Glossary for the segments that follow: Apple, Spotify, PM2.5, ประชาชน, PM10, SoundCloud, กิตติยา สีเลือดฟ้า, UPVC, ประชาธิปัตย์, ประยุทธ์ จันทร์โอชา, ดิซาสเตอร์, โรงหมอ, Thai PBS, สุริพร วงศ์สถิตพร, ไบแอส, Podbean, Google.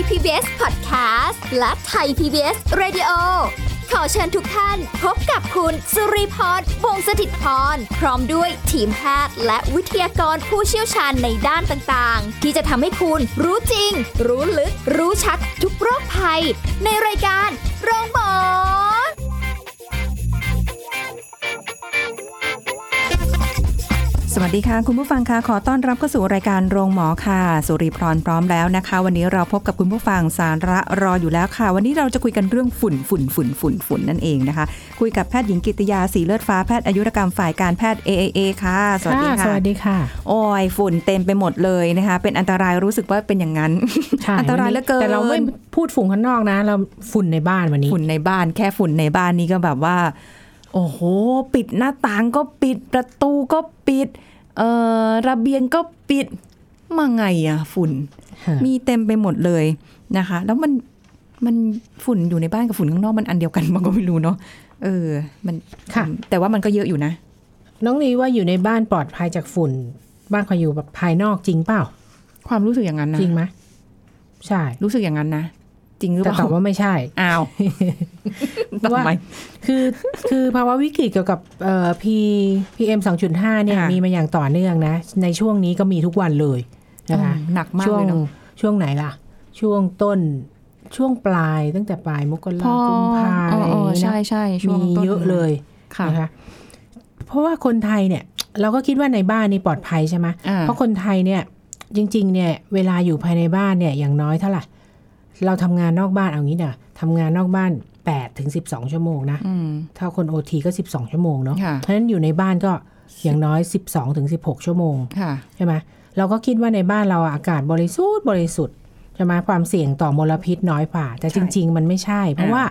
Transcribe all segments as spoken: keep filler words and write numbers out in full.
พี บี เอส Podcast และ Thai พี บี เอส Radio ขอเชิญทุกท่านพบกับคุณสุริพร วงศ์สถิตพรพร้อมด้วยทีมแพทย์และวิทยากรผู้เชี่ยวชาญในด้านต่างๆที่จะทำให้คุณรู้จริงรู้ลึกรู้ชัดทุกโรคภัยในรายการโรงพยาบาลสวัสดีค่ะคุณผู้ฟังค่ะขอต้อนรับเข้าสู่รายการโรงหมอค่ะสุริพรพร้อมแล้วนะคะวันนี้เราพบกับคุณผู้ฟังสาระรออยู่แล้วค่ะวันนี้เราจะคุยกันเรื่องฝุ่นฝุ่นฝุ่นฝุ่นฝุ่นนั่นเองนะคะคุยกับแพทย์หญิงกิตติยาสีเลือดฟ้าแพทย์อายุรกรรมฝ่ายการแพทย์ เอ เอ เอ ค่ะสวัสดีค่ะสวัสดีค่ะโอ้ยฝุ่นเต็มไปหมดเลยนะคะเป็นอันตรายรู้สึกว่าเป็นอย่างนั้น อันตรายเหลือเกินแต่เราไม่พูดฝุ่นข้างนอกนะเราฝุ่นในบ้านวันนี้ฝุ่นในบ้านแค่ฝุ่นในบ้านนี่ก็แบบว่าโอ้โหปิดหน้าต่างก็ปิดประตูก็ปิดเอ่อระเบียงก็ปิดมาไงอ่ะฝุ่นมีเต็มไปหมดเลยนะคะแล้วมันมันฝุ่นอยู่ในบ้านกับฝุ่นข้างนอกมันอันเดียวกันมันก็ไม่รู้เนาะเออมันค่ะแต่ว่ามันก็เยอะอยู่นะน้องลีว่าอยู่ในบ้านปลอดภัยจากฝุ่นบ้านคอยอยู่แบบภายนอกจริงเปล่าความรู้สึกอย่างนั้นนะจริงมั้ยใช่รู้สึกอย่างนั้นนะจริงหรือเปล่าแต่ตอบว่าไม่ใช่อ้าวทำไมคือคือภาวะวิกฤตเกี่ยวกับเอ่อ พี เอ็ม สองจุดห้า เนี่ยมีมาอย่างต่อเนื่องนะในช่วงนี้ก็มีทุกวันเลยนะคะหนักมากเลยเนาะช่วงไหนล่ะช่วงต้นช่วงปลายตั้งแต่ปลายมกราคมกุมภาพันธ์อะไรนะใช่ใช่ช่วงต้นเยอะเลยนะคะเพราะว่าคนไทยเนี่ยเราก็คิดว่าในบ้านนี่ปลอดภัยใช่ไหมเพราะคนไทยเนี่ยจริงๆเนี่ยเวลาอยู่ภายในบ้านเนี่ยอย่างน้อยเท่าไหร่เราทำงานนอกบ้านเอางี้นะทำงานนอกบ้านแปดถึงสิบสองชั่วโมงนะถ้าคน โอ ที ก็สิบสองชั่วโมงเนาะเพราะฉะนั้นอยู่ในบ้านก็อย่างน้อยสิบสองถึงสิบหกชั่วโมงใช่ไหมเราก็คิดว่าในบ้านเราอากาศบริสุทธิ์บริสุทธิ์ใช่ไหมความเสี่ยงต่อมลพิษน้อยกว่าแต่จริงๆมันไม่ใช่เพราะว่า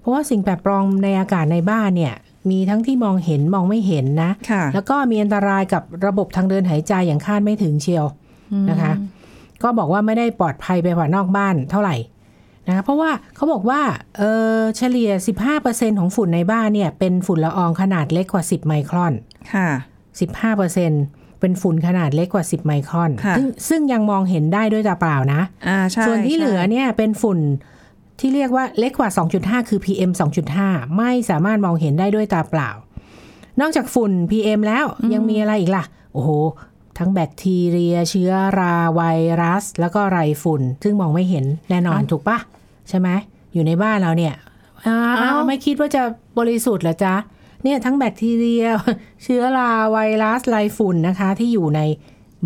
เพราะว่าสิ่งแปลกปลอมในอากาศในบ้านเนี่ยมีทั้งที่มองเห็นมองไม่เห็นนะแล้วก็มีอันตรายกับระบบทางเดินหายใจอย่างคาดไม่ถึงเชียวนะคะก็บอกว่าไม่ได้ปลอดภัยไปกว่านอกบ้านเท่าไหร่นะเพราะว่าเขาบอกว่าเออเฉลี่ย สิบห้าเปอร์เซ็นต์ ของฝุ่นในบ้านเนี่ยเป็นฝุ่นละอองขนาดเล็กกว่าสิบไมครอนค่ะ สิบห้าเปอร์เซ็นต์ เป็นฝุ่นขนาดเล็กกว่าสิบไมครอนซึ่งซึ่งยังมองเห็นได้ด้วยตาเปล่านะอ่าใช่ส่วนที่เหลือเนี่ยเป็นฝุ่นที่เรียกว่าเล็กกว่า สองจุดห้า คือ พี เอ็ม สองจุดห้า ไม่สามารถมองเห็นได้ด้วยตาเปล่านอกจากฝุ่น พี เอ็ม แล้วยังมีอะไรอีกล่ะโอ้โหทั้งแบคทีเรียเชื้อราไวรัสแล้วก็ไรฝุ่นซึ่งมองไม่เห็นแน่นอนถูกปะใช่ไหมอยู่ในบ้านเราเนี่ยอ้าวไม่คิดว่าจะบริสุทธิ์เหรอจ๊ะเนี่ยทั้งแบคทีเรียเชื้อราไวรัสไรฝุ่นนะคะที่อยู่ใน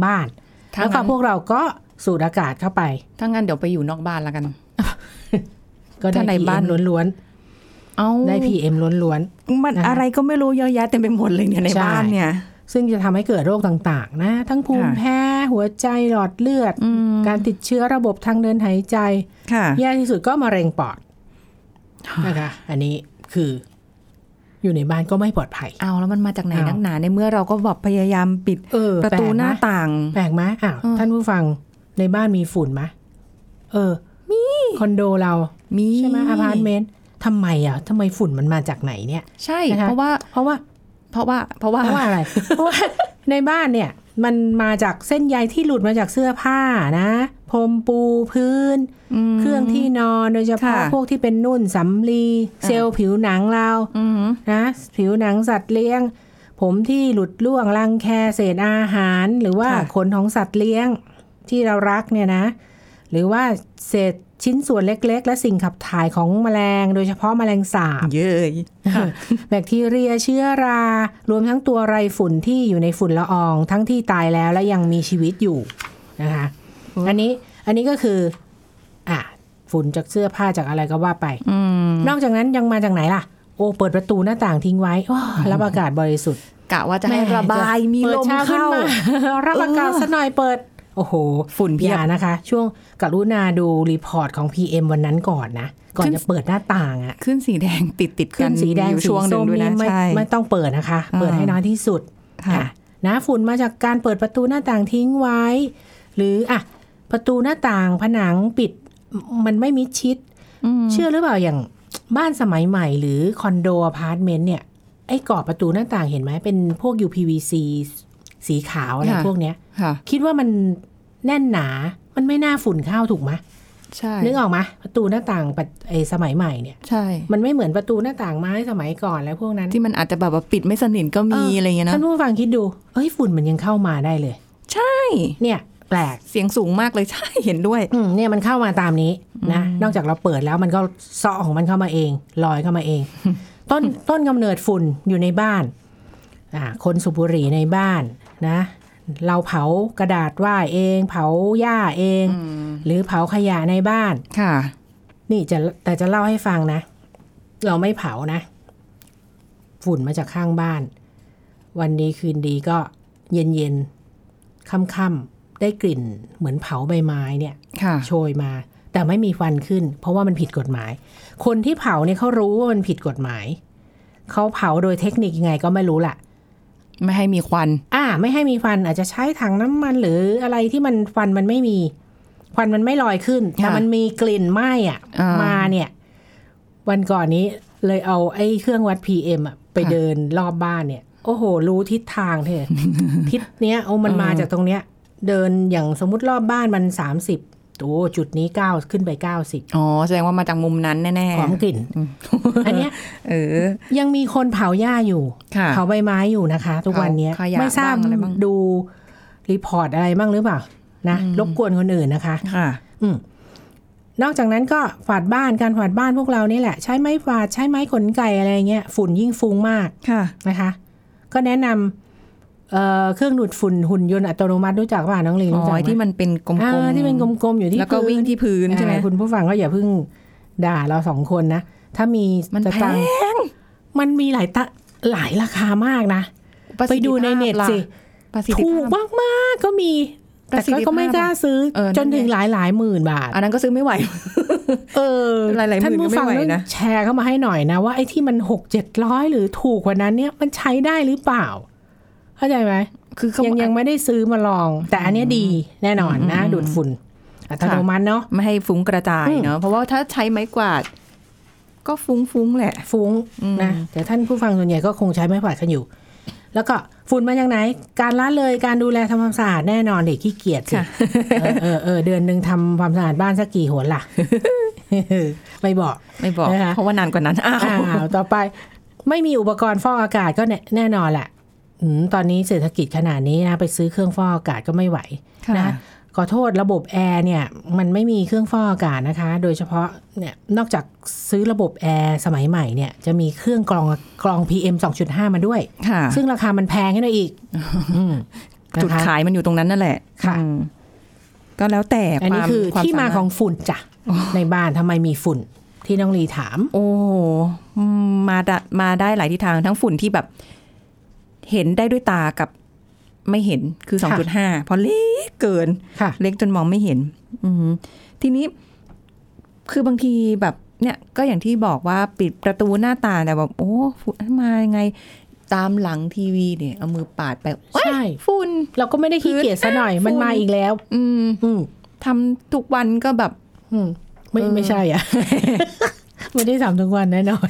บ้านแล้วก็พวกเราก็สูดอากาศเข้าไปถ้างั้นเดี๋ยวไปอยู่นอกบ้านแล้วกันก็ได้ในบ้านล้วนๆได้ พี เอ็ม ล้วนๆมันอะไรก็ไม่รู้เยอะแยะเต็มไปหมดเลยเนี่ยในบ้านเนี่ยซึ่งจะทำให้เกิดโรคต่างๆนะทั้งภูมิแพ้หัวใจหลอดเลือดการติดเชื้อระบบทางเดินหายใจแย่ที่สุดก็มะเร็งปอดนะคะอันนี้คืออยู่ในบ้านก็ไม่ปลอดภัยเอาแล้วมันมาจากไหนนักหนาในเมื่อเราก็บอกพยายามปิดประตูหน้าต่างแปลกไหมอ้าวท่านผู้ฟังในบ้านมีฝุ่นไหมเออมีคอนโดเรามีใช่ไหมอพาร์ตเมนต์ทำไมอ่ะทำไมฝุ่นมันมาจากไหนเนี่ยใช่เพราะว่าเพราะว่าเพราะว่าเพราะว่าอะไรเพราะว่าในบ้านเนี่ยมันมาจากเส้นใยที่หลุดมาจากเสื้อผ้านะพรมปูพื้นเครื่องที่นอนโดยเฉพาะพวกที่เป็นนุ่นสำลีเซลล์ผิวหนังเรานะผิวหนังสัตว์เลี้ยงผมที่หลุดล่วงรังแคเศษอาหารหรือว่าขนของสัตว์เลี้ยงที่เรารักเนี่ยนะหรือว่าเศษชิ้นส่วนเล็กๆและสิ่งขับถ่ายของแมลงโดยเฉพาะแมลงสาบเยอะแบคทีเรียเชื้อรารวมทั้งตัวไรฝุ่นที่อยู่ในฝุ่นละอองทั้งที่ตายแล้วและยังมีชีวิตอยู่นะคะอันนี้อันนี้ก็คืออ่ะฝุ่นจากเสื้อผ้าจากอะไรก็ว่าไปนอกจากนั้นยังมาจากไหนล่ะโอ้เปิดประตูหน้าต่างทิ้งไว้รับอากาศบริสุทธิ์กะว่าจะให้ระบายมีลมเข้ารับอากาศสักหน่อยเปิดโอ้โหฝุ่นเพียบนะคะช่วงกรุณาดูรีพอร์ตของ พี เอ็ม วันนั้นก่อนนะก่อนจะเปิดหน้าต่างอะขึ้นสีแดงติดติดกันสีแดงช่วงนึงด้วยนะไม่ไม่ต้องเปิดนะคะเปิดให้น้อยที่สุดค่ะนะฝุ่นมาจากการเปิดประตูหน้าต่างทิ้งไว้หรืออะประตูหน้าต่างผนังปิดมันไม่มิดชิดเชื่อหรือเปล่าอย่างบ้านสมัยใหม่หรือคอนโดอพาร์ตเมนต์เนี่ย ไอ้กรอบประตูหน้าต่างเห็นไหมเป็นพวก ยู พี วี ซี สีขาวอะไรพวกเนี้ยคิดว่ามันแน่นหนามันไม่น่าฝุ่นเข้าถูกไหมใช่นึกออกไหมประตูหน้าต่างไอ้สมัยใหม่เนี่ยใช่มันไม่เหมือนประตูหน้าต่างไม้สมัยก่อนแล้วพวกนั้นที่มันอาจจะแบบว่าปิดไม่สนิทก็มี อ, อะไรเงี้ยนะท่านผู้ฟังคิดดูเอ้ยฝุ่นมันยังเข้ามาได้เลยใช่เนี่ยแปลกเสียงสูงมากเลยใช่เห็นด้วยเนี่ยมันเข้ามาตามนี้นะนอกจากเราเปิดแล้วมันก็ซอกของมันเข้ามาเองลอยเข้ามาเองต้นต้นกำเนิดฝุ่นอยู่ในบ้านอ่าคนสูบบุหรี่ในบ้านนะเราเผากระดาษว่ายเองเผาหญ้าเองหรือเผาขยะในบ้านค่ะนี่จะแต่จะเล่าให้ฟังนะเราไม่เผานะฝุ่นมาจากข้างบ้านวันนี้คืนดีก็เย็นๆค่ำๆได้กลิ่นเหมือนเผาใบไม้เนี่ยโชยมาแต่ไม่มีควันขึ้นเพราะว่ามันผิดกฎหมายคนที่เผาเนี่ยเขารู้ว่ามันผิดกฎหมายเขาเผาโดยเทคนิคยังไงก็ไม่รู้ล่ะไม่ให้มีควันอ่าไม่ให้มีควันอาจจะใช้ถังน้ำมันหรืออะไรที่มันควันมันไม่มีควันมันไม่ลอยขึ้นแต่มันมีกลิ่นไหม้อ่ะมาเนี่ยวันก่อนนี้เลยเอาไอ้เครื่องวัด พี เอ็ม อ่ะไปเดินรอบบ้านเนี่ยโอ้โหรู้ทิศทางเธอ ทิศเนี้ยโอ้มันมาจากตรงเนี้ยเดินอย่างสมมุติรอบบ้านมันสามสิบโอ้จุดนี้เก้าขึ้นไปเก้าสิบอ๋อแสดงว่ามาจากมุมนั้นแน่ๆหอมกลิ่น อันเนี้ยเออยังมีคนเผาหญ้าอยู่เผาใบไม้อยู่นะคะทุกวันนี้ไม่ทราบดูรีพอร์ตอะไรบ้างหรือเปล่านะรบกวนคนอื่นนะคะค่ะอืมนอกจากนั้นก็ฝาดบ้านการฝาดบ้านพวกเรานี่แหละใช้ไม้ฝาดใช้ไม้ขนไก่อะไรเงี้ยฝุ่นยิ่งฟุ้งมากนะคะก็แนะนำเอ่อเครื่องดูดฝุ่นหุ่นยนต์อัตโนมัติรู้จักป่ะน้องลิงรู้จักมั้ยที่มันเป็นกลมๆที่เป็นกลมๆอยู่ที่แล้วก็วิ่งที่พื้นใช่มั้ยคุณผู้ฟังก็อย่าเพิ่งด่าเราสองคนนะถ้ามีมันแพงมันมีหลายตะหลายราคามากนะไปดูในเน็ตสิถูกมากๆก็มีแต่ก็ไม่กล้าซื้อจนถึงหลายหลายหมื่นบาทอันนั้นก็ซื้อไม่ไหวเออหลายหลายหมื่นก็ไม่ไหวนะแชร์เข้ามาให้หน่อยนะว่าไอ้ที่มันหกเจ็ดร้อยหรือถูกกว่านั้นเนี่ยมันใช้ได้หรือเปล่าเข้าใจไหมคือยังยังไม่ได้ซื้อมาลองแต่อันนี้ดีแน่นอนนะดูดฝุ่นอัตโนมัติเนาะไม่ให้ฟุ้งกระจายเนาะเพราะว่าถ้าใช้ไม้กวาดก็ฟุ้งๆแหละฟุ้งนะแต่ท่านผู้ฟังส่วนใหญ่ก็คงใช้ไม้กวาดกันอยู่แล้วก็ฝุ่นมาจากไหนการละเลยการดูแลทำความสะอาดแน่นอนเด็กขี้เกียจสิ เออเออเออเดือนนึงทำความสะอาดบ้านสักกี่หนล่ะ ไม่บอกไม่บอกเพราะว่านานกว่านั้นอ้าวต่อไปไม่มีอุปกรณ์ฟอกอากาศก็แน่นอนแหละตอนนี้เศรษฐกิจขนาดนี้นะไปซื้อเครื่องฟอกอากาศก็ไม่ไหวนะขอโทษระบบแอร์เนี่ยมันไม่มีเครื่องฟอกอากาศนะคะโดยเฉพาะเนี่ยนอกจากซื้อระบบแอร์สมัยใหม่เนี่ยจะมีเครื่องกรองกรอง พี เอ็ม สองจุดห้า มาด้วยซึ่งราคามันแพงขึ้นไปอีกจุดขายมันอยู่ตรงนั้นนั่นแหละค่ะก็แล้วแต่อันนี้คือที่มาของฝุ่นจ้ะในบ้านทำไมมีฝุ่นที่น้องลีถามโอ้มามาได้หลายทิศทางทั้งฝุ่นที่แบบเห็นได้ด้วยตากับไม่เห็นคือ สองจุดห้า เพราะเล็กเกินเล็กจนมองไม่เห็นทีนี้คือบางทีแบบเนี่ยก็อย่างที่บอกว่าปิดประตูหน้าต่างแต่แบบโอ้ฝุ่นมายังไงตามหลังทีวีเนี่ยเอามือปาดไปใช่ฝุ่นเราก็ไม่ได้ขี้เกียจซะหน่อยมันมาอีกแล้วทำทุกวันก็แบบไม่ไม่ใช่อ่ะ ไม่ได้ทำทุกวันแน่นอน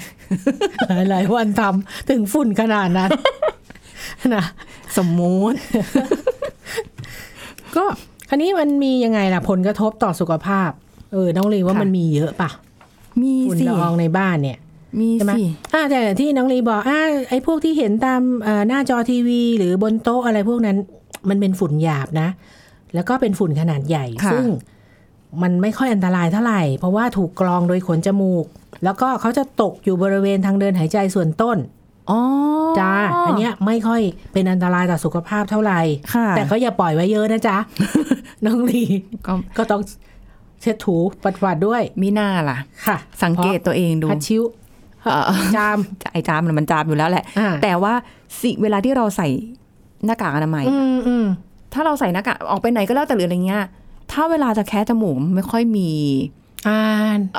หลายวันทำถึงฝุ่นขนาดนั้น นะสมมุติก็อันนี้มันมียังไงล่ะผลกระทบต่อสุขภาพเออน้องลีว่ามันมีเยอะป่ะมีฝุ่นละอองในบ้านเนี่ยมีสิอ่าแต่ที่น้องลีบอกอ่าไอ้พวกที่เห็นตามหน้าจอทีวีหรือบนโต๊ะอะไรพวกนั้นมันเป็นฝุ่นหยาบนะแล้วก็เป็นฝุ่นขนาดใหญ่ซึ่งมันไม่ค่อยอันตรายเท่าไหร่เพราะว่าถูกกรองโดยขนจมูกแล้วก็เขาจะตกอยู่บริเวณทางเดินหายใจส่วนต้นอ๋อจ้าอันเนี้ยไม่ค่อยเป็นอันตรายต่อสุขภาพเท่าไหร่แต่ก็อย่าปล่อยไว้เยอะนะจ๊ะ น้องลีก็ต้องเช็ดถูปัดกวาดด้วยมีหน้าล่ะค่ะสังเกตตัวเองดูพัดชิ้วจามไอ้จามมันจามอยู่แล้วแหละแต่ว่าสิเวลาที่เราใส่หน้ากากอนามัยถ้าเราใส่หน้ากากออกไปไหนก็แล้วแต่หรืออะไรเงี้ยถ้าเวลาจะแคะจมูกไม่ค่อยมี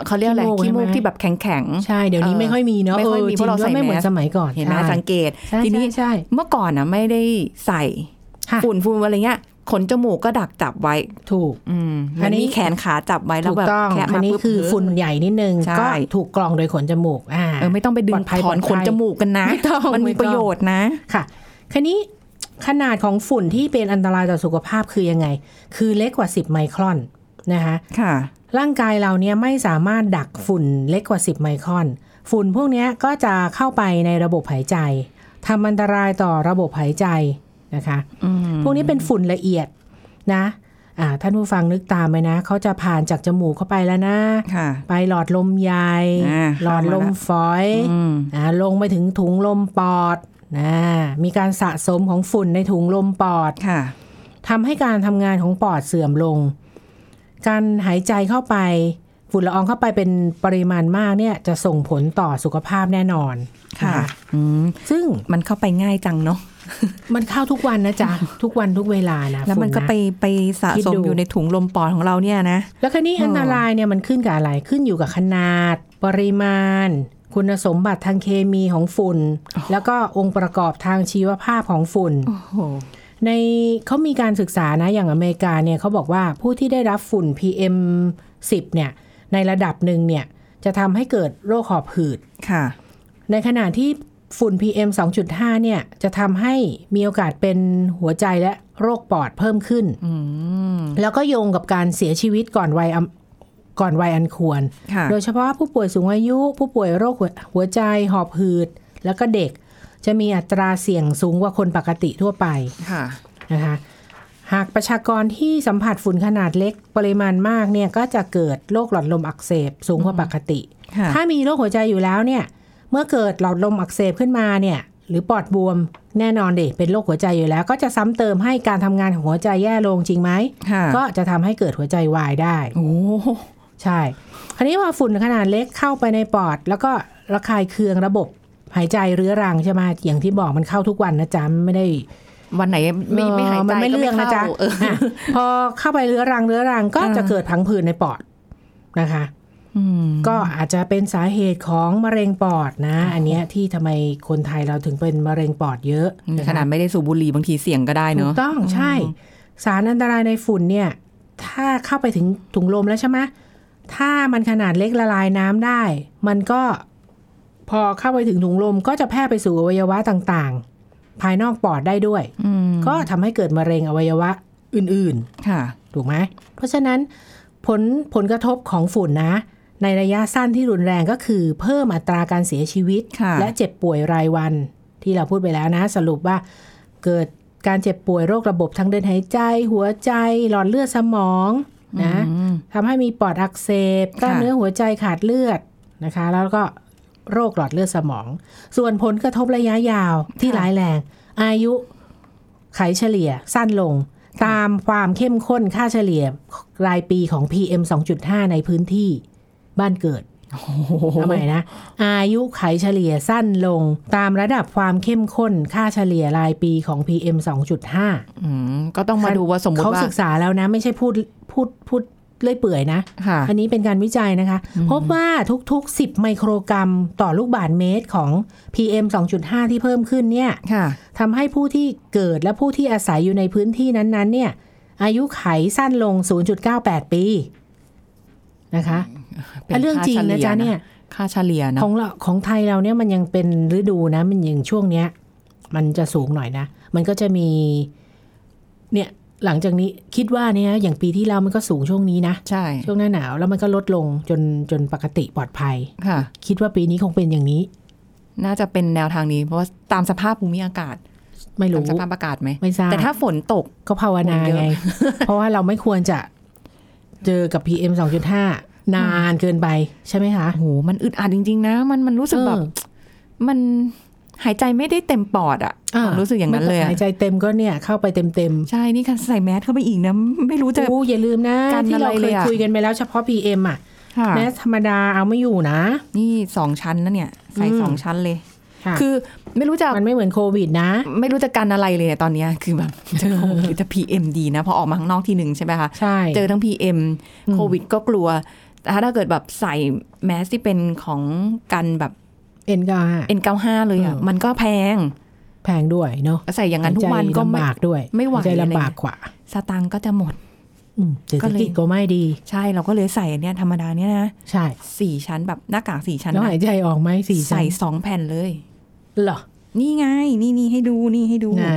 เขาเรียกอะไรขี้มูกที่แบบแข็งๆใช่เดี๋ยวนี้ไม่ค่อยมีเนาะไม่ค่อยมีเพราะเราใส่แมสไม่เหมือนสมัยก่อนเห็นไหมสังเกตทีนี้เมื่อก่อนนะไม่ได้ใส่ฝุ่นๆอะไรเงี้ย ขนจมูกก็ดักจับไว้ถูกอืมอันนี้แขนขาจับไว้แล้วแบบแค่อันนี้คือฝุ่นใหญ่นิดนึงก็ถูกกรองโดยขนจมูกอ่าเออไม่ต้องไปดึงถอนขนจมูกกันนะมันมีประโยชน์นะค่ะคันนี้ขนาดของฝุ่นที่เป็นอันตรายต่อสุขภาพคือยังไงคือเล็กกว่าสิบไมครอนนะคะค่ะร่างกายเราเนี่ยไม่สามารถดักฝุ่นเล็กกว่าสิบไมครอนฝุ่นพวกนี้ก็จะเข้าไปในระบบหายใจทำอันตรายต่อระบบหายใจนะคะพวกนี้เป็นฝุ่นละเอียดนะอ่าท่านผู้ฟังนึกตามไหมนะเขาจะผ่านจากจมูกเข้าไปแล้วนะไปหลอดลมใหญ่หลอดลมฝอยอ่าลงไปถึงถุงลมปอดนะมีการสะสมของฝุ่นในถุงลมปอดทำให้การทำงานของปอดเสื่อมลงการหายใจเข้าไปฝุ่นละอองเข้าไปเป็นปริมาณมากเนี่ยจะส่งผลต่อสุขภาพแน่นอนค่ะซึ่งมันเข้าไปง่ายจังเนาะมันเข้าทุกวันนะจ๊ะทุกวันทุกเวลานะแล้วมันก็ไปไปสะสมอยู่ในถุงลมปอดของเราเนี่ยนะแล้วคราวนี้อันตรายเนี่ยมันขึ้นกับอะไรขึ้นอยู่กับขนาดปริมาณคุณสมบัติทางเคมีของฝุ่นแล้วก็องค์ประกอบทางชีวภาพของฝุ่นในเขามีการศึกษานะอย่างอเมริกาเนี่ยเขาบอกว่าผู้ที่ได้รับฝุ่น พี เอ็ม สิบ เนี่ยในระดับหนึ่งเนี่ยจะทำให้เกิดโรคหอบหืดค่ะในขณะที่ฝุ่น พี เอ็ม สองจุดห้า เนี่ยจะทำให้มีโอกาสเป็นหัวใจและโรคปอดเพิ่มขึ้นแล้วก็โยงกับการเสียชีวิตก่อนวัยก่อนวัยอันควรโดยเฉพาะผู้ป่วยสูงอายุผู้ป่วยโรคหัวใจหอบหืดแล้วก็เด็กจะมีอัตราเสี่ยงสูงกว่าคนปกติทั่วไปนะคะหากประชากรที่สัมผัสฝุ่นขนาดเล็กปริมาณมากเนี่ยก็จะเกิดโรคหลอดลมอักเสบสูงกว่าปกติถ้ามีโรคหัวใจอยู่แล้วเนี่ยเมื่อเกิดหลอดลมอักเสบขึ้นมาเนี่ยหรือปอดบวมแน่นอนดิเป็นโรคหัวใจอยู่แล้วก็จะซ้ำเติมให้การทำงานของหัวใจแย่ลงจริงไหมก็จะทำให้เกิดหัวใจวายได้โอ้ใช่คราวนี้ว่าฝุ่นขนาดเล็กเข้าไปในปอดแล้วก็ระคายเคืองระบบหายใจเรื้อรังใช่ไหมอย่างที่บอกมันเข้าทุกวันนะจ๊ะไม่ได้วันไหนไม่ไม่หายใจมันไม่เลือกนะจ๊ะพอเข้าไปเรื้อรังเรื้อรังก็จะเกิดพังผืดในปอดนะคะก็อาจจะเป็นสาเหตุของมะเร็งปอดนะอันเนี้ยที่ทำไมคนไทยเราถึงเป็นมะเร็งปอดเยอะขนาดไม่ได้สูบบุหรี่บางทีเสี่ยงก็ได้เนอะถูกต้องใช่สารอันตรายในฝุ่นเนี่ยถ้าเข้าไปถึงถุงลมแล้วใช่ไหมถ้ามันขนาดเล็กละลายน้ำได้มันก็พอเข้าไปถึงถุงลมก็จะแพร่ไปสู่อวัยวะต่างๆภายนอกปอดได้ด้วยก็ทำให้เกิดมะเร็งอวัยวะอื่นๆค่ะถูกไหมเพราะฉะนั้นผลผลกระทบของฝุ่นนะในระยะสั้นที่รุนแรงก็คือเพิ่มอัตราการเสียชีวิตและเจ็บป่วยรายวันที่เราพูดไปแล้วนะสรุปว่าเกิดการเจ็บป่วยโรคระบบทางเดินหายใจหัวใจหลอดเลือดสมองนะทำให้มีปอดอักเสบกล้ามเนื้อหัวใจขาดเลือดนะคะแล้วก็โรคหลอดเลือดสมองส่วนผลกระทบระยะยาวที่ร้ายแรงอายุไขเฉลี่ยสั้นลงตามความเข้มข้นค่าเฉลี่ยรายปีของ พี เอ็ม สองจุดห้า ในพื้นที่บ้านเกิดทำไมนะอายุไขเฉลี่ยสั้นลงตามระดับความเข้มข้นค่าเฉลี่ยรายปีของ พี เอ็ม สองจุดห้า อืมก็ต้องมาดูว่าสมมติว่าเขาศึกษาแล้วนะไม่ใช่พูดพูดพูดเลื่อยเปื่อยนะอันนี้เป็นการวิจัยนะคะพบว่าทุกๆสิบไมโครกรัมต่อลูกบาศก์เมตรของ พี เอ็ม สองจุดห้า ที่เพิ่มขึ้นเนี่ยทำให้ผู้ที่เกิดและผู้ที่อาศัยอยู่ในพื้นที่นั้นๆเนี่ยอายุไขสั้นลง ศูนย์จุดเก้าแปด ปีนะคะเป็นเรื่องจริงนะจ๊ะเนี่ยค่าเฉลี่ยนะของเราของไทยเราเนี่ยมันยังเป็นฤดูนะมันยังช่วงเนี้ยมันจะสูงหน่อยนะมันก็จะมีเนี่ยหลังจากนี้คิดว่าเนี่ยอย่างปีที่แล้วมันก็สูงช่วงนี้นะใช่ช่วงหน้าหนาวแล้วมันก็ลดลงจนจนปกติปลอดภัยค่ะคิดว่าปีนี้คงเป็นอย่างนี้น่าจะเป็นแนวทางนี้เพราะว่าตามสภาพภูมิอากาศไม่รู้ตามสภาพอากาศไหมไม่ทราบแต่ถ้าฝนตกก็ภาวนาไง เพราะว่าเราไม่ควรจะเจอกับ พี เอ็ม สองจุดห้านาน เกินไปใช่ไหมคะโหมันอึดอัดจริงๆนะมันมันรู้สึกแบบมันหายใจไม่ได้เต็มปอด อ, ะอ่ะรู้สึกอย่างนั้นเลยหายใจเต็มก็เนี่ยเข้าไปเต็มๆใช่นี่ค่ะใส่แมสเข้าไปอีกนะไม่รู้จะโอ้อย่าลืมนะที่เราเคยคุยกันไปแล้วเฉพาะ พี เอ็ม อ่ะแมสธรรมดาเอาไม่อยู่นะนี่สองชั้นนะเนี่ยใส่สองชั้นเลยคือไม่รู้จะมันไม่เหมือนโควิดนะไม่รู้จะกันอะไรเลยตอนนี้คือแบบจะโควิดหรือจะ พี เอ็ม ดีนะพอออกมาข้างนอกทีนึงใช่ไหมคะใช่เจอทั้ง พี เอ็ม โควิดก็กลัวถ้าถ้าเกิดแบบใส่แมสที่เป็นของกันแบบ เอ็น เก้าห้า เลยอ่ะมันก็แพงแพงด้วยเนาะใส่อย่างนั้นทุกวันก็ไม่ไม่ไหวใจลำบากกว่า สตางค์ก็จะหมดเศรษฐกิจก็ไม่ดีใช่เราก็เลยใส่อันเนี้ยธรรมดาเนี้ยนะใช่สี่ชั้นแบบหน้ากากสี่ชั้นแล้วหายใจออกไหมสี่ชั้นใส่สองแผ่นเลยเหรอนี่ไงนี่นี่ให้ดูนี่ให้ดูไหน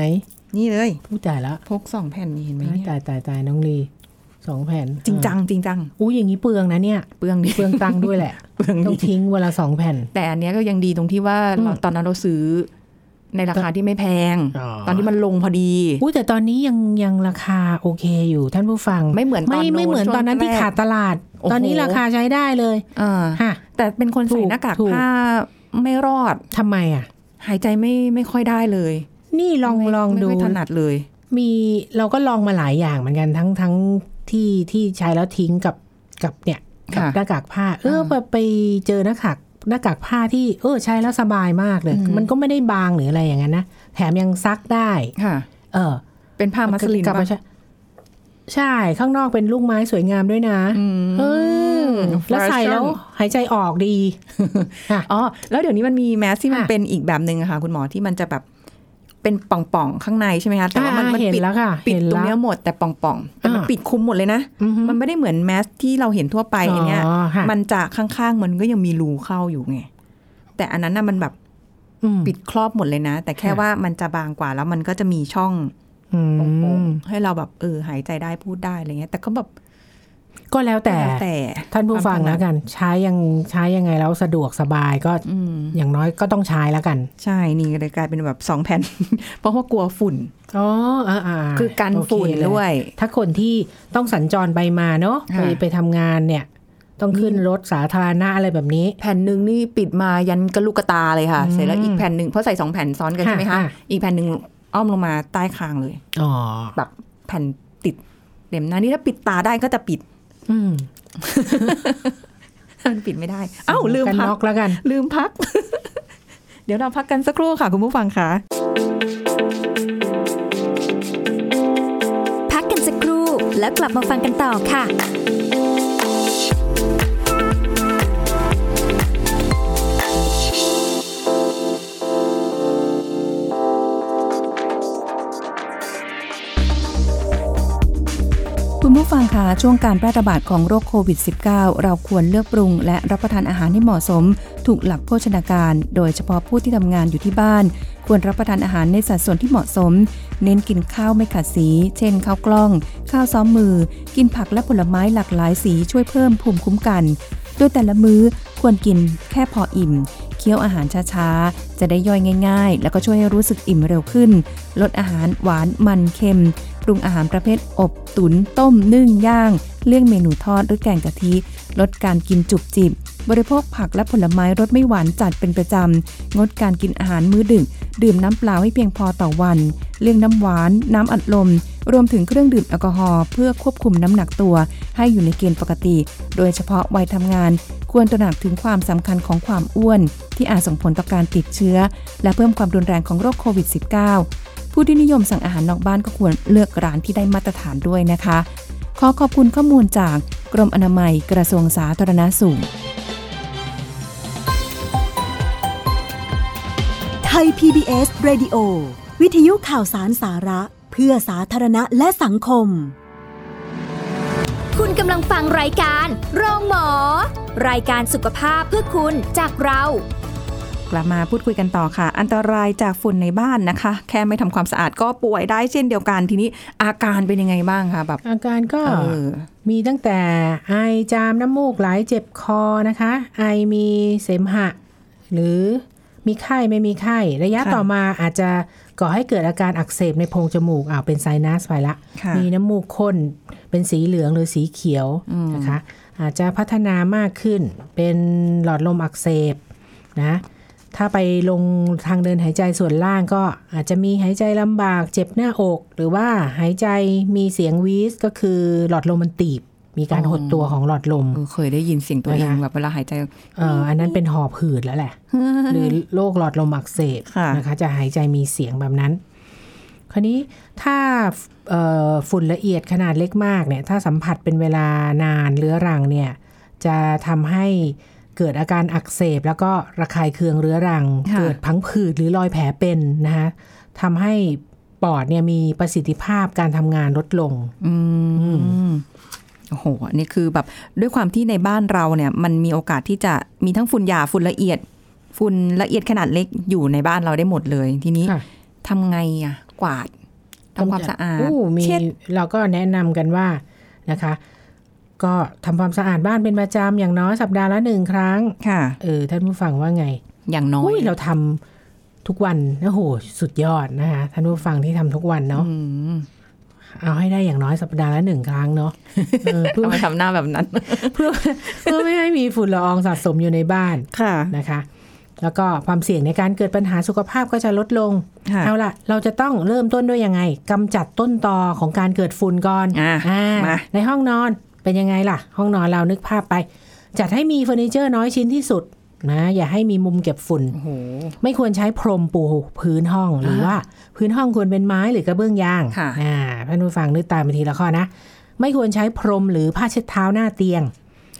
นี่เลยผู้จ่ายละพกสองแผ่นนี่เห็นไหมเนี่ยตายตายตายน้องลีสองแผ่นจริงจังจริงจังอู้อย่างนี้เปลืองนะเนี่ยเปลืองเปลืองตังค์ด้วยแหละต้องทิ้งเวลาสองแผ่นแต่อันเนี้ยก็ยังดีตรงที่ว่าตอนนั้นเราซื้อในราคาที่ไม่แพงตอนที่มันลงพอดีอู้แต่ตอนนี้ยังยังราคาโอเคอยู่ท่านผู้ฟังไม่เหมือนตอนไม่เหมือนตอนนั้นที่ขาดตลาดตอนนี้ราคาใช้ได้เลยอ่าแต่เป็นคนใส่หน้ากากผ้าไม่รอดทำไมอ่ะหายใจไม่ไม่ค่อยได้เลยนี่ลองลองดูไม่ถนัดเลยมีเราก็ลองมาหลายอย่างเหมือนกันทั้งทั้งที่ที่ใช้แล้วทิ้งกับกับเนี่ยกับหน้ากากผ้าเออไปเจอหน้ากากหน้ากากผ้าที่เออใช้แล้วสบายมากเลยมันก็ไม่ได้บางหรืออะไรอย่างนั้นนะแถมยังซักได้ค่ะเออเป็นผ้ามัสลินป่ะใช่ข้างนอกเป็นลูกไม้สวยงามด้วยนะเออแล้วใส่แล้วหายใจออกดีอ๋อแล้วเดี๋ยวนี้มันมีแมสที่มันเป็นอีกแบบนึงค่ะคุณหมอที่มันจะแบบเป็นป่องๆข้างในใช่ไหมคะแต่ว่ามันมันปิดปิดตรงนี้หมดแต่ป่องๆแต่มันปิดคุมหมดเลยนะมันไม่ได้เหมือนแมสที่เราเห็นทั่วไปอันเนี้ยมันจะข้างๆมันก็ยังมีรูเข้าอยู่ไงแต่อันนั้นน่ะมันแบบปิดครอบหมดเลยนะแต่แค่ว่ามันจะบางกว่าแล้วมันก็จะมีช่องโป่งๆให้เราแบบเออหายใจได้พูดได้อะไรเงี้ยแต่ก็แบบก็แล้วแต่ท่านผู้ฟังแล้วกันใช้ยังใช้ยังไงแล้วสะดวกสบายก็อย่างน้อยก็ต้องใช้แล้วกันใช่นี่เลยกลายเป็นแบบสองแผ่นเพราะว่ากลัวฝุ่นอ๋ออ่าคือกันฝุ่นด้วยถ้าคนที่ต้องสัญจรไปมาเนาะไปไปทำงานเนี่ยต้องขึ้นรถสาธารณะอะไรแบบนี้แผ่นนึงนี่ปิดมายันกระลูกกระตาเลยค่ะเสร็จแล้วอีกแผ่นนึงเพราะใส่สองแผ่นซ้อนกันใช่ไหมคะอีกแผ่นนึงอ้อมลงมาใต้คางเลยอ๋อแบบแผ่นติดเด่มนะนี่ถ้าปิดตาได้ก็จะปิดอืมมันปิดไม่ได้เอ้าลืมพักแล้วกันลืมพักเดี๋ยวเราพักกันสักครู่ค่ะคุณผู้ฟังค่ะพักกันสักครู่แล้วกลับมาฟังกันต่อค่ะคุณผู้ฟังคะช่วงการแพร่ระบาดของโรคโควิด สิบเก้า เราควรเลือกปรุงและรับประทานอาหารให้เหมาะสมถูกหลักโภชนาการโดยเฉพาะผู้ที่ทำงานอยู่ที่บ้านควรรับประทานอาหารในสัดส่วนที่เหมาะสมเน้นกินข้าวไม่ขัดสีเช่นข้าวกล้องข้าวซ้อมมือกินผักและผลไม้หลากหลายสีช่วยเพิ่มภูมิคุ้มกันโดยแต่ละมื้อควรกินแค่พออิ่มเคี้ยวอาหารช้าๆจะได้ย่อยง่ายๆแล้วก็ช่วยให้รู้สึกอิ่มเร็วขึ้นลดอาหารหวานมันเค็มปรุงอาหารประเภทอบตุ๋นต้มนึ่งย่างเลี่ยงเมนูทอดหรือแกงกะทิลดการกินจุบจิบบริโภคผักและผลไม้รสไม่หวานจัดเป็นประจำงดการกินอาหารมื้อดึกดื่มน้ำเปล่าให้เพียงพอต่อวันเลี่ยงน้ำหวานน้ำอัดลมรวมถึงเครื่องดื่มแอลกอฮอล์เพื่อควบคุมน้ำหนักตัวให้อยู่ในเกณฑ์ปกติโดยเฉพาะวัยทำงานควรตระหนักถึงความสำคัญของความอ้วนที่อาจส่งผลต่อการติดเชื้อและเพิ่มความรุนแรงของโรคโควิด สิบเก้า ผู้ที่นิยมสั่งอาหารนอกบ้านก็ควรเลือกร้านที่ได้มาตรฐานด้วยนะคะขอขอบคุณข้อมูลจากกรมอนามัยกระทรวงสาธารณสุขไทย พี บี เอส Radio วิทยุข่าวสารสาระเพื่อสาธารณะและสังคมคุณกำลังฟังรายการโรงหมอรายการสุขภาพเพื่อคุณจากเรากลับมาพูดคุยกันต่อค่ะอันตรายจากฝุ่นในบ้านนะคะแค่ไม่ทำความสะอาดก็ป่วยได้เช่นเดียวกันทีนี้อาการเป็นยังไงบ้างคะแบบอาการก็มีตั้งแต่ไอจามน้ำมูกไหลเจ็บคอนะคะไอมีเสมหะหรือมีไข้ไม่มีไข้ระยะต่อมาอาจจะก่อให้เกิดอาการอักเสบในโพรงจมูกอ้าวเป็นไซนัสไปละมีน้ำมูกข้นเป็นสีเหลืองหรือสีเขียวนะคะอาจจะพัฒนามากขึ้นเป็นหลอดลมอักเสบนะถ้าไปลงทางเดินหายใจส่วนล่างก็อาจจะมีหายใจลำบากเจ็บหน้าอกหรือว่าหายใจมีเสียงวีสก็คือหลอดลมมันตีบมีการหดตัวของหลอดลมเคยได้ยินเสียงตัวเองแบบเวลาหายใจเอออันนั้นเป็นหอบหืดแล้วแหละหรือโรคหลอดลมอักเสบนะคะจะหายใจมีเสียงแบบนั้นคราวนี้ถ้าฝุ่นละเอียดขนาดเล็กมากเนี่ยถ้าสัมผัสเป็นเวลานานเรื้อรังเนี่ยจะทำให้เกิดอาการอักเสบแล้วก็ระคายเคืองเรื้อรังเกิดพังผืดหรือรอยแผลเป็นนะคะทำให้ ปอดเนี่ยมีประสิทธิภาพการทำงานลดลงอืมโอ้โหอันนี้คือแบบด้วยความที่ในบ้านเราเนี่ยมันมีโอกาสที่จะมีทั้งฝุ่นหยาฝุ่นละเอียดฝุ่นละเอียดขนาดเล็กอยู่ในบ้านเราได้หมดเลยทีนี้ทำไงอ่ะกวาดทำความสะอาดเช็ดเราก็แนะนำกันว่านะคะก็ทำความสะอาดบ้านเป็นประจำอย่างน้อยสัปดาห์ละหนึ่งครั้งค่ะเออท่านผู้ฟังว่าไงอย่างน้อยเราทำทุกวันนะโหสุดยอดนะคะท่านผู้ฟังที่ทำทุกวันเนาะเอาให้ได้อย่างน้อยสัปดาห์ละหนึ่งครั้งเนาะเพื่อไม่ทำหน้าแบบนั้นเพื่อเพื่อไม่ให้มีฝุ่นละอองสะสมอยู่ในบ้านค่ะนะคะแล้วก็ความเสี่ยงในการเกิดปัญหาสุขภาพก็จะลดลงเอาล่ะเราจะต้องเริ่มต้นด้วยยังไงกำจัดต้นตอของการเกิดฝุ่นก่อนในห้องนอนเป็นยังไงล่ะห้องนอนเรานึกภาพไปจัดให้มีเฟอร์นิเจอร์น้อยชิ้นที่สุดนะอย่าให้มีมุมเก็บฝุ่นไม่ควรใช้พรมปูพื้นห้องหรือว่าพื้นห้องควรเป็นไม้หรือกระเบื้องยางอ่าท่านผู้ฟังนึกตามไปทีละข้อนะไม่ควรใช้พรมหรือผ้าเช็ดเท้าหน้าเตียง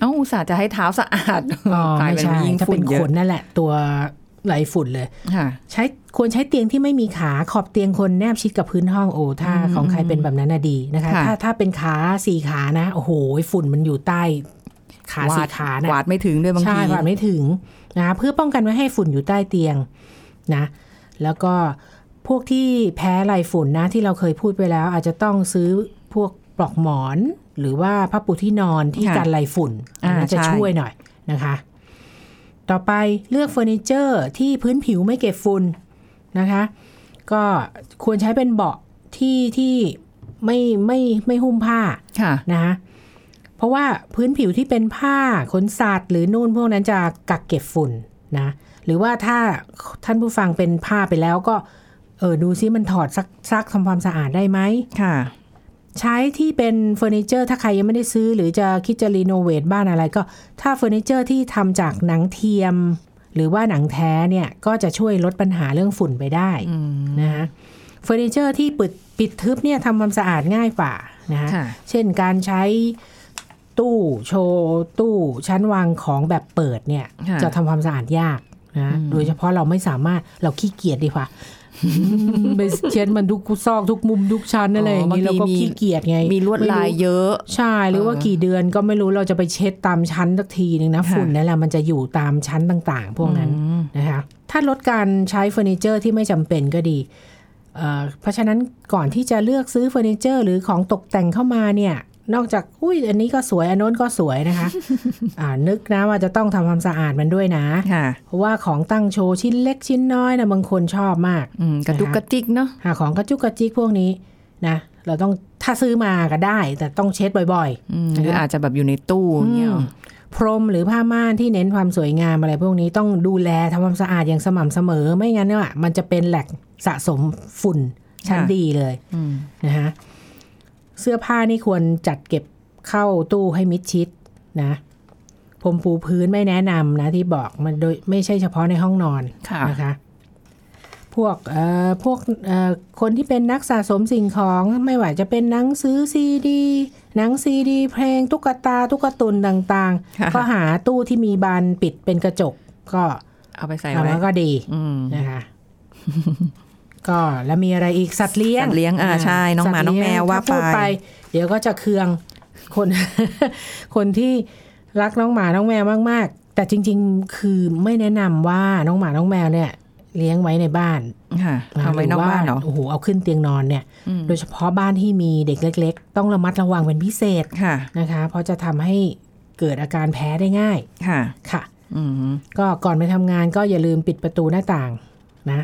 เอ้าอุตส่าห์จะให้เท้าสะอาดอ๋อไม่ใช่ถ้าเป็นขนนั่นแหละตัวไหลฝุ่นเลยใช้ควรใช้เตียงที่ไม่มีขาขอบเตียงคนแนบชิดกับพื้นห้องโอ้ถ้าของใครเป็นแบบนั้นน่ะดีนะคะถ้าถ้าเป็นขาสี่ขานะโอ้โหฝุ่นมันอยู่ใต้ขาสี่ขานะวาดไม่ถึงด้วยบางทีใช่วาดไม่ถึงนะเพื่อป้องกันไม่ให้ฝุ่นอยู่ใต้เตียงนะแล้วก็พวกที่แพ้ไหลฝุ่นนะที่เราเคยพูดไปแล้วอาจจะต้องซื้อพวกปลอกหมอนหรือว่าผ้าปูที่นอนที่กันไหลฝุ่นอันนั้นจะช่วยหน่อยนะคะต่อไปเลือกเฟอร์นิเจอร์ที่พื้นผิวไม่เก็บฝุ่นนะคะก็ควรใช้เป็นเบาะที่ที่ไม่ไม่ไม่หุ้มผ้านะคะเพราะว่าพื้นผิวที่เป็นผ้าขนสัตว์หรือนู่นพวกนั้นจะกักเก็บฝุ่นนะหรือว่าถ้าท่านผู้ฟังเป็นผ้าไปแล้วก็เออดูซิมันถอดซักซักทำความสะอาดได้ไหมค่ะใช้ที่เป็นเฟอร์นิเจอร์ถ้าใครยังไม่ได้ซื้อหรือจะคิดจะรีโนเวทบ้านอะไรก็ถ้าเฟอร์นิเจอร์ที่ทำจากหนังเทียมหรือว่าหนังแท้เนี่ยก็จะช่วยลดปัญหาเรื่องฝุ่นไปได้นะคะเฟอร์นิเจอร์ที่ปิดปิดทึบเนี่ยทำความสะอาดง่ายกว่านะคะเช่นการใช้ตู้โชว์ตู้ชั้นวางของแบบเปิดเนี่ยจะทำความสะอาดยากนะโดยเฉพาะเราไม่สามารถเราขี้เกียจดีกว่าไปเช็ดมันทุกซอกทุกมุมทุกชั้นอะไรอย่างนี้เราก็ขี้เกียจไงมีลวดลายเยอะใช่หรือว่ากี่เดือนก็ไม่รู้เราจะไปเช็ดตามชั้นสักทีนึงนะฝุ่นนั่นแหละมันจะอยู่ตามชั้นต่างๆพวกนั้นนะคะถ้าลดการใช้เฟอร์นิเจอร์ที่ไม่จำเป็นก็ดีเพราะฉะนั้นก่อนที่จะเลือกซื้อเฟอร์นิเจอร์หรือของตกแต่งเข้ามาเนี่ยนอกจากอุ้ยอันนี้ก็สวยอันโน้นก็สวยนะคะ นึกนะว่าจะต้องทำความสะอาดมันด้วยนะ เพราะว่าของตั้งโชว์ชิ้นเล็กชิ้นน้อยนะบางคนชอบมากกระจุกกระจิกเนาะหาของกระจุกกระจิกพวกนี้นะเราต้องถ้าซื้อมาก็ได้แต่ต้องเช็ดบ่อยๆหรืออาจจะแบบอยู่ในตู้เนี่ยพรมหรือผ้าม่านที่เน้นความสวยงามอะไรพวกนี้ต้องดูแลทำความสะอาดอย่างสม่ำเสมอไม่งั้นเนี่ยมันจะเป็นแหล่งสะสมฝุ่นชั้นดีเลยนะคะเสื้อผ้านี่ควรจัดเก็บเข้าตู้ให้มิดชิดนะพรมปูพื้นไม่แนะนำนะที่บอกมันโดยไม่ใช่เฉพาะในห้องนอนนะคะพวกเอ่อพวกเอ่อคนที่เป็นนักสะสมสิ่งของไม่ว่าจะเป็นหนังสือซีดีหนังซีดีเพลงตุ๊กตาตุ๊กตุนต่างๆก็หาตู้ที่มีบานปิดเป็นกระจกก็เอาไปใส่ไว้แล้วก็ดีนะคะก็แล้วมีอะไรอีกสัตว์เลี้ยงสัตว์เลี้ยงอ่าใช่น้องหมาน้องแมวว่าไปพูดไปเดี๋ยวก็จะเคืองคนคนที่รักน้องหมาน้องแมวมากๆแต่จริงๆคือไม่แนะนำว่าน้องหมาน้องแมวเนี่ยเลี้ยงไว้ในบ้านค่ะเอาไว้นอกบ้านเหรอโอ้โหเอาขึ้นเตียงนอนเนี่ยโดยเฉพาะบ้านที่มีเด็กเล็กๆต้องระมัดระวังเป็นพิเศษค่ะนะคะเพราะจะทำให้เกิดอาการแพ้ได้ง่ายค่ะค่ะก็ก่อนไปทำงานก็อย่าลืมปิดประตูหน้าต่างนะ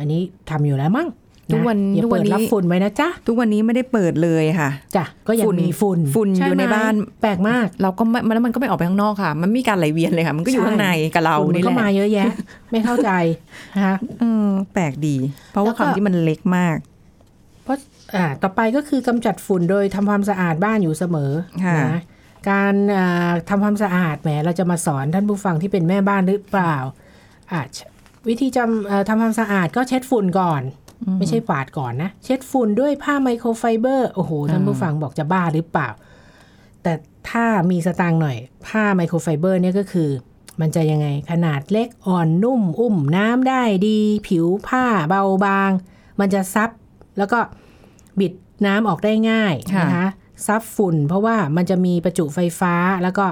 อันนี้ทำอยู่แล้วมั้งทุกวันอย่าเปิดรับฝุ่นไว้นะจ๊ะทุกวันนี้ไม่ได้เปิดเลยค่ะจ้ะก็ยังมีฝุ่นฝุ่นอยู่ในบ้านแปลกมากเราก็มันแล้วมันก็ไม่ออกไปข้างนอกค่ะมันมีการไหลเวียนเลยค่ะมันก็อยู่ข้างในกับเรานี่แหละมันก็มาเยอะแยะไม่เข้าใจนะคะแปลกดีเพราะว่าความที่มันเล็กมากเพราะอ่าต่อไปก็คือกำจัดฝุ่นโดยทำความสะอาดบ้านอยู่เสมอนะการทำความสะอาดแหมเราจะมาสอนท่านผู้ฟังที่เป็นแม่บ้านหรือเปล่าอ่ะวิธีจำทำความสะอาดก็เช็ดฝุ่นก่อนไม่ใช่ปาดก่อนนะเช็ดฝุ่นด้วยผ้าไมโครไฟเบอร์โอ้โหท่านผู้ฟังบอกจะบ้าหรือเปล่าแต่ถ้ามีสตางค์หน่อยผ้าไมโครไฟเบอร์เนี่ยก็คือมันจะยังไงขนาดเล็กอ่อนนุ่มอุ้มน้ำได้ดีผิวผ้าเบาบางมันจะซับ แล้วก็บิดน้ำออกได้ง่ายนะคะซับฝุ่นเพราะว่ามันจะมีประจุไฟฟ้าแล้วก็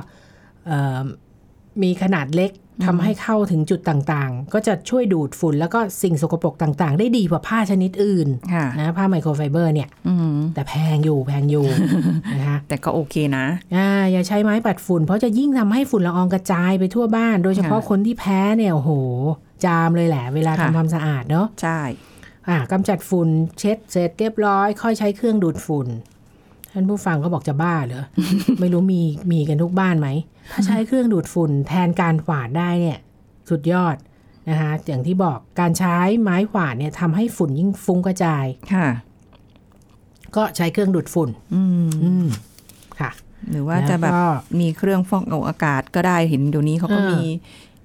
มีขนาดเล็กทำให้เข้าถึงจุดต่างๆก็จะช่วยดูดฝุ่นแล้วก็สิ่งสกปรกต่างๆได้ดีกว่าผ้าชนิดอื่นนะผ้าไมโครไฟเบอร์เนี่ยแต่แพงอยู่แพงอยู่นะคะแต่ก็โอเคนะอ่าอย่าใช้ไม้ปัดฝุ่นเพราะจะยิ่งทำให้ฝุ่นละอองกระจายไปทั่วบ้านโดยเฉพาะคนที่แพ้เนี่ยโอ้โหจามเลยแหละเวลาทำความสะอาดเนาะใช่อ่ากำจัดฝุ่นเช็ดเสร็จเรียบร้อยค่อยใช้เครื่องดูดฝุ่นท่านผู้ฟังเขาบอกจะบ้าเหรอ ไม่รู้มีมีกันทุกบ้านไหม ถ้าใช้เครื่องดูดฝุ่นแทนการขวาดได้เนี่ยสุดยอดนะคะอย่างที่บอกการใช้ไม้ขวาดเนี่ยทำให้ฝุ่นยิ่งฟุ้งกระจายค่ะก็ใช้เครื่องดูดฝุ่นค่ะหรือว่าจะแบบมีเครื่องฟอกอากาศก็ได้เห็นเดี๋ยวนี้เขาก็มี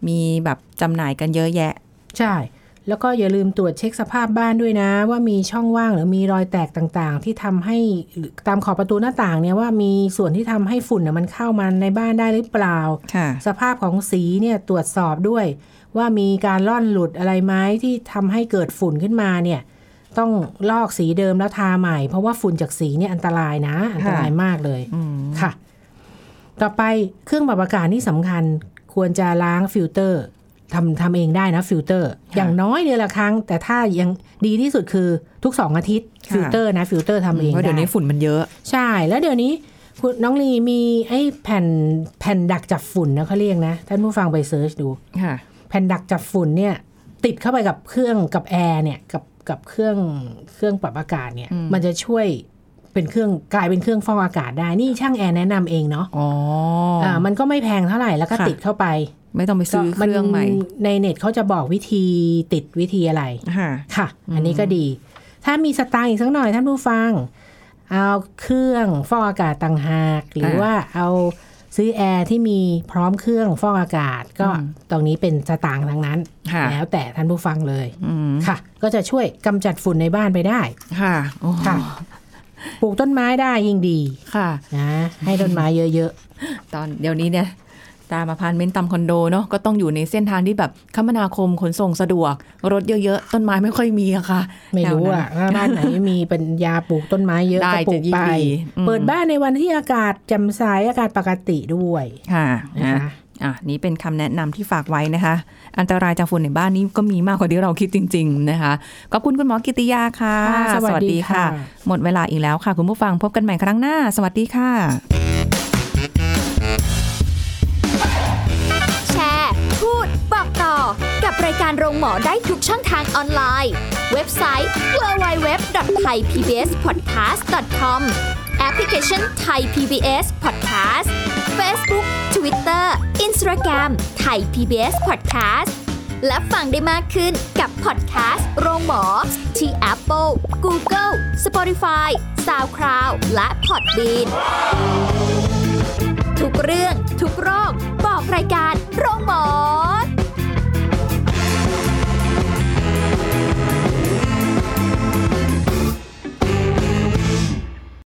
มีแบบจำหน่ายกันเยอะแยะใช่แล้วก็อย่าลืมตรวจเช็คสภาพบ้านด้วยนะว่ามีช่องว่างหรือมีรอยแตกต่างๆที่ทำให้ตามขอบประตูหน้าต่างเนี่ยว่ามีส่วนที่ทำให้ฝุ่นเนี่ยมันเข้ามาในบ้านได้หรือเปล่าสภาพของสีเนี่ยตรวจสอบด้วยว่ามีการล่อนหลุดอะไรไหมที่ทำให้เกิดฝุ่นขึ้นมาเนี่ยต้องลอกสีเดิมแล้วทาใหม่เพราะว่าฝุ่นจากสีเนี่ยอันตรายนะอันตรายมากเลยค่ะต่อไปเครื่องปรับอากาศนี่สำคัญควรจะล้างฟิลเตอร์ทำทำเองได้นะฟิลเตอร์อย่างน้อยเดือนละครั้งแต่ถ้ายังดีที่สุดคือทุกสองอาทิตย์ฟิลเตอร์นะฟิลเตอร์ทำเองได้เพราะเดี๋ยวนี้ฝุ่นมันเยอะใช่แล้วเดี๋ยวนี้น้องลีมีไอ้แผ่นแผ่นดักจับฝุ่นนะเขาเรียกนะท่านผู้ฟังไปเซิร์ชดูแผ่นดักจับฝุ่นเนี่ยติดเข้าไปกับเครื่องกับแอร์เนี่ยกับกับเครื่องเครื่องปรับอากาศเนี่ยมันจะช่วยเป็นเครื่องกลายเป็นเครื่องฟอกอากาศได้นี่ช่างแอร์แนะนำเองเนาะอ๋ออ่ามันก็ไม่แพงเท่าไหร่แล้วก็ติดเข้าไปไม่ต้องไปซื้อเครื่องใหม่ในเน็ตเขาจะบอกวิธีติดวิธีอะไรค่ะอันนี้ก็ดีถ้ามีสตางค์อีกสักหน่อยท่านผู้ฟังเอาเครื่องฟอกอากาศต่างหากหรือว่าเอาซื้อแอร์ที่มีพร้อมเครื่องฟอกอากาศก็ตรงนี้เป็นสตางค์ทั้งนั้นแล้วแต่ท่านผู้ฟังเลยค่ะก็จะช่วยกำจัดฝุ่นในบ้านไปได้ค่ะค่ะปลูกต้นไม้ได้ยิ่งดีค่ะนะให้ต้นไม้เยอะๆตอนเดี๋ยวนี้เนี่ยตามอพาร์ตเมนต์ตามคอนโดเนาะก็ต้องอยู่ในเส้นทางที่แบบคมนาคมขนส่งสะดวกรถเยอะๆต้นไม้ไม่ค่อยมีอะค่ะไม่รู้อะบ้านไหนมีปัญญาปลูกต้นไม้เยอะก็ปลูกไปเปิดบ้านในวันที่อากาศแจ่มใสอากาศปกติด้วยค่ะนะอ่ะนี่เป็นคำแนะนำที่ฝากไว้นะคะอันตรายจากฝุ่นในบ้านนี้ก็มีมากกว่าที่เราคิดจริงๆนะคะขอบคุณคุณหมอกิติยาค่ะสวัสดีค่ะหมดเวลาอีกแล้วค่ะคุณผู้ฟังพบกันใหม่ครั้งหน้าสวัสดีค่ะพูดบอกต่อกับรายการโรงหมอได้ทุกช่องทางออนไลน์เว็บไซต์ ดับเบิลยู ดับเบิลยู ดับเบิลยู ดอท ไทย พี บี เอส พอดแคสต์ ดอท คอม แอปพลิเคชัน Thai พี บี เอส Podcast Facebook Twitter Instagram Thai พี บี เอส Podcast และฟังได้มากขึ้นกับพอดแคสต์โรงหมอที่ Apple Google Spotify SoundCloud และ Podbean ทุกเรื่องทุกโรคบอกรายการ